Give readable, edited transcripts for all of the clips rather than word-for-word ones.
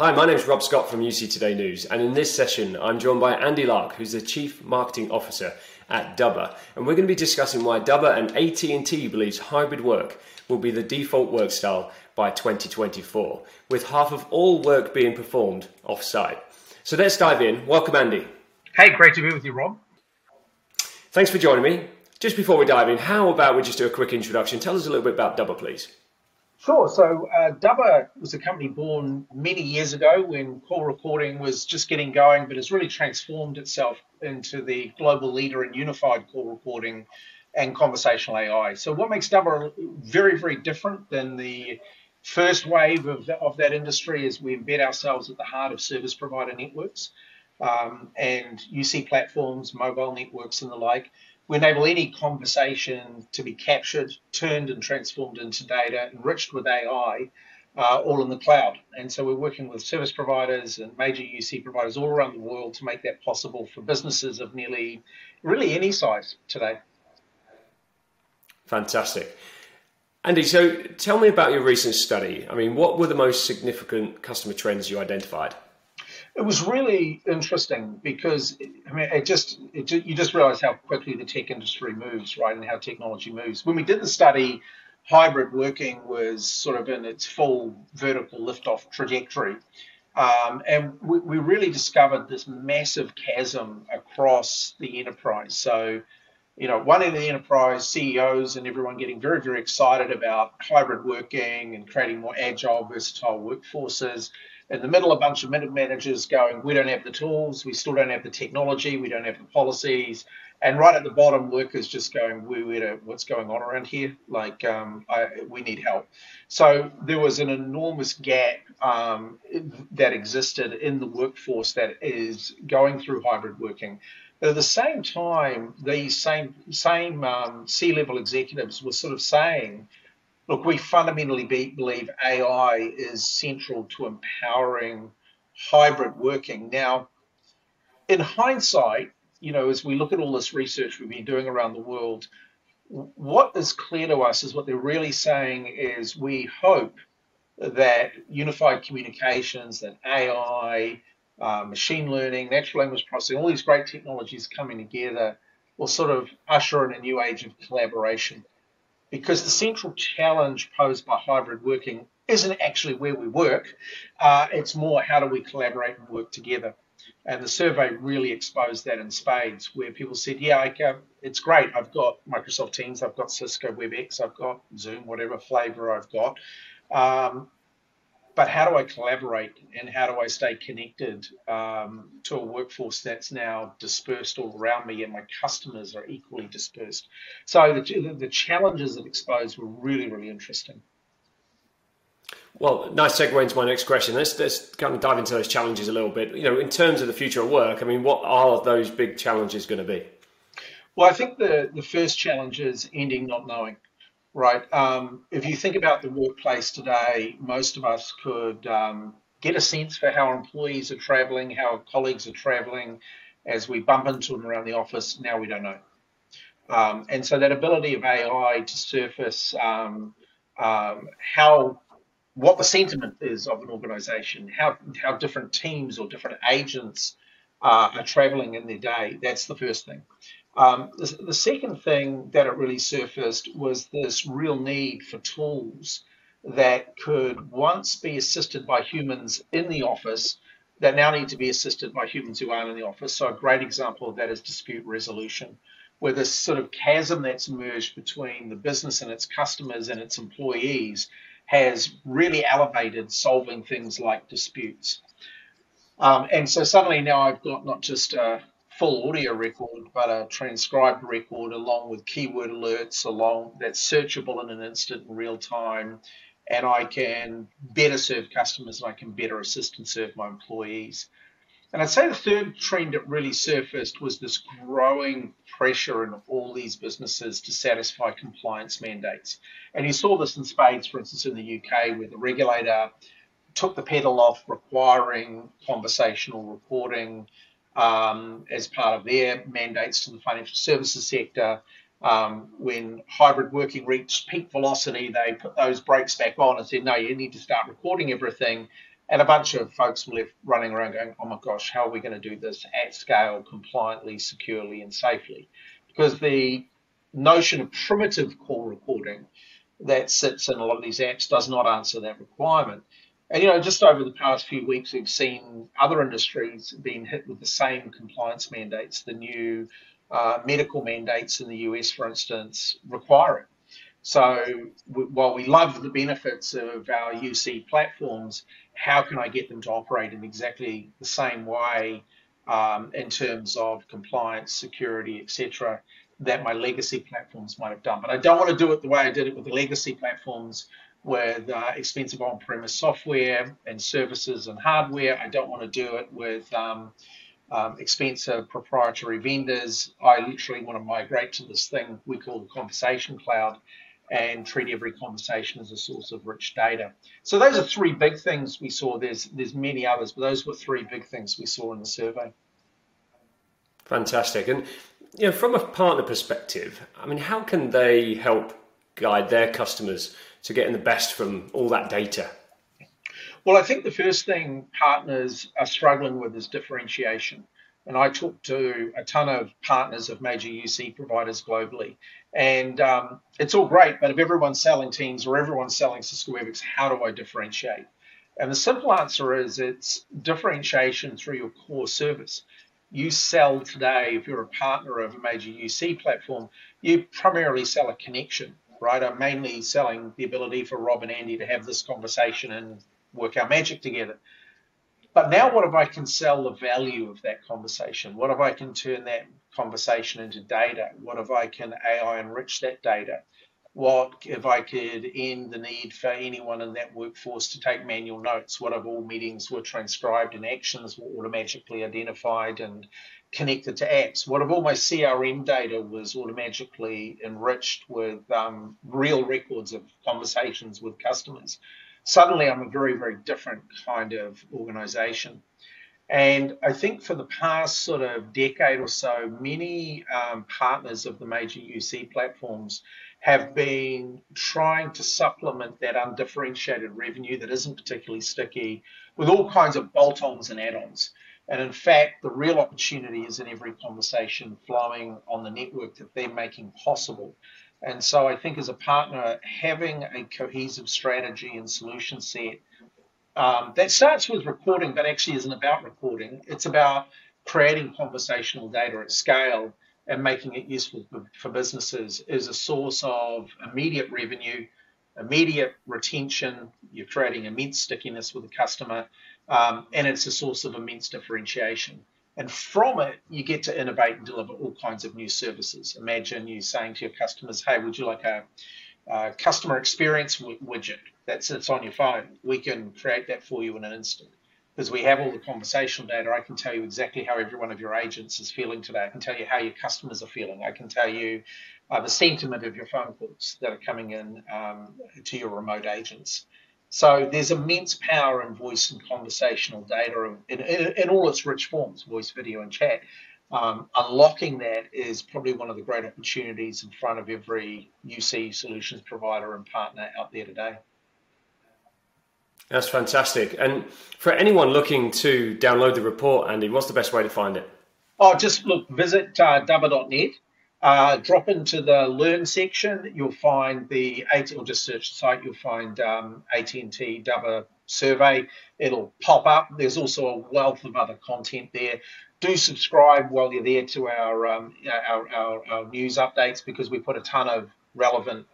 Hi, my name is Rob Scott from UC Today News, and in this session I'm joined by Andy Lark, who's the Chief Marketing Officer at Dubber, and we're going to be discussing why Dubber and AT&T believes hybrid work will be the default work style by 2024, with half of all work being performed off-site. So let's dive in. Welcome, Andy. Hey, great to be with you, Rob. Thanks for joining me. Just before we dive in, how about we just do a quick introduction? Tell us a little bit about Dubber, please. Sure. So Dubber was a company born many years ago when call recording was just getting going, but it's really transformed itself into the global leader in unified call recording and conversational AI. So what makes Dubber very, very different than the first wave of that industry is we embed ourselves at the heart of service provider networks and UC platforms, mobile networks and the like. We enable any conversation to be captured, turned and transformed into data, enriched with AI, all in the cloud. And so we're working with service providers and major UC providers all around the world to make that possible for businesses of nearly, really any size today. Fantastic. Andy, so tell me about your recent study. I mean, what were the most significant customer trends you identified? It was really interesting because, I mean, you just realize how quickly the tech industry moves, right, and how technology moves. When we did the study, hybrid working was sort of in its full vertical liftoff trajectory. And we really discovered this massive chasm across the enterprise. So, you know, one end of the enterprise, CEOs and everyone getting very, very excited about hybrid working and creating more agile, versatile workforces. In the middle, a bunch of managers going, we don't have the tools, we still don't have the technology, we don't have the policies. And right at the bottom, workers just going, what's going on around here? Like, we need help. So there was an enormous gap that existed in the workforce that is going through hybrid working. But at the same time, these same C-level executives were sort of saying, look, we fundamentally believe AI is central to empowering hybrid working. Now, in hindsight, you know, as we look at all this research we've been doing around the world, what is clear to us is what they're really saying is we hope that unified communications, that AI, machine learning, natural language processing, all these great technologies coming together will sort of usher in a new age of collaboration. Because the central challenge posed by hybrid working isn't actually where we work, it's more how do we collaborate and work together. And the survey really exposed that in spades, where people said, yeah, it's great, I've got Microsoft Teams, I've got Cisco WebEx, I've got Zoom, whatever flavor I've got. But how do I collaborate and how do I stay connected to a workforce that's now dispersed all around me and my customers are equally dispersed? So the challenges that exposed were really, really interesting. Well, nice segue into my next question. Let's kind of dive into those challenges a little bit. You know, in terms of the future of work, I mean, what are those big challenges going to be? Well, I think the first challenge is ending not knowing. Right. If you think about the workplace today, most of us could get a sense for how employees are traveling, how colleagues are traveling as we bump into them around the office. Now we don't know. And so that ability of AI to surface what the sentiment is of an organization, how different teams or different agents are traveling in their day, that's the first thing. The second thing that it really surfaced was this real need for tools that could once be assisted by humans in the office that now need to be assisted by humans who aren't in the office. So a great example of that is dispute resolution, where this sort of chasm that's emerged between the business and its customers and its employees has really elevated solving things like disputes. And so suddenly now I've got not just a full audio record, but a transcribed record along with keyword alerts that's searchable in an instant in real time. And I can better serve customers and I can better assist and serve my employees. And I'd say the third trend that really surfaced was this growing pressure in all these businesses to satisfy compliance mandates. And you saw this in spades, for instance, in the UK, where the regulator took the pedal off requiring conversational reporting as part of their mandates to the financial services sector. When hybrid working reached peak velocity, they put those brakes back on and said, no, you need to start recording everything. And a bunch of folks were left running around going, oh my gosh, how are we going to do this at scale, compliantly, securely, and safely? Because the notion of primitive call recording that sits in a lot of these apps does not answer that requirement. And, you know, just over the past few weeks, we've seen other industries being hit with the same compliance mandates, the new medical mandates in the US, for instance, require it. So while we love the benefits of our UC platforms, how can I get them to operate in exactly the same way in terms of compliance, security, etc., that my legacy platforms might have done? But I don't want to do it the way I did it with the legacy platforms, with expensive on-premise software and services and hardware. I don't want to do it with expensive proprietary vendors. I literally want to migrate to this thing we call the conversation cloud and treat every conversation as a source of rich data. So those are three big things we saw. There's many others, but those were three big things we saw in the survey. Fantastic. And you know, from a partner perspective, I mean, how can they help guide their customers to getting the best from all that data? Well, I think the first thing partners are struggling with is differentiation. And I talk to a ton of partners of major UC providers globally. And it's all great, but if everyone's selling Teams or everyone's selling Cisco WebEx, how do I differentiate? And the simple answer is it's differentiation through your core service. You sell today, if you're a partner of a major UC platform, you primarily sell a connection, right? I'm mainly selling the ability for Rob and Andy to have this conversation and work our magic together. But now what if I can sell the value of that conversation? What if I can turn that conversation into data? What if I can AI enrich that data? What if I could end the need for anyone in that workforce to take manual notes? What if all meetings were transcribed and actions were automatically identified and connected to apps? What if all my CRM data was automatically enriched with real records of conversations with customers? Suddenly, I'm a very, very different kind of organization. And I think for the past sort of decade or so, many partners of the major UC platforms have been trying to supplement that undifferentiated revenue that isn't particularly sticky with all kinds of bolt-ons and add-ons. And in fact, the real opportunity is in every conversation flowing on the network that they're making possible. And so I think as a partner, having a cohesive strategy and solution set that starts with recording, but actually isn't about recording. It's about creating conversational data at scale and making it useful for businesses is a source of immediate revenue, immediate retention. You're creating immense stickiness with the customer, and it's a source of immense differentiation. And from it, you get to innovate and deliver all kinds of new services. Imagine you saying to your customers, hey, would you like a customer experience widget that sits on your phone? We can create that for you in an instant. Because we have all the conversational data, I can tell you exactly how every one of your agents is feeling today. I can tell you how your customers are feeling. I can tell you the sentiment of your phone calls that are coming in to your remote agents. So there's immense power in voice and conversational data in all its rich forms, voice, video, and chat. Unlocking that is probably one of the great opportunities in front of every UC solutions provider and partner out there today. That's fantastic. And for anyone looking to download the report, Andy, what's the best way to find it? Oh, just look, visit dubber.net. Drop into the Learn section, you'll find the or just search the site, you'll find AT&T Dubber survey. It'll pop up. There's also a wealth of other content there. Do subscribe while you're there to our news updates, because we put a ton of relevant,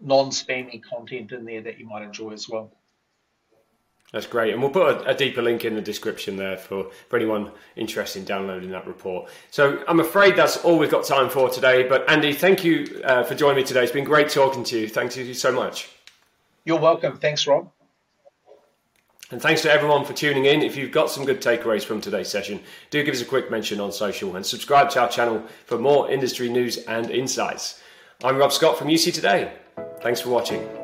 non-spammy content in there that you might enjoy as well. That's great. And we'll put a deeper link in the description there for anyone interested in downloading that report. So I'm afraid that's all we've got time for today. But Andy, thank you for joining me today. It's been great talking to you. Thank you so much. You're welcome. Thanks, Rob. And thanks to everyone for tuning in. If you've got some good takeaways from today's session, do give us a quick mention on social and subscribe to our channel for more industry news and insights. I'm Rob Scott from UC Today. Thanks for watching.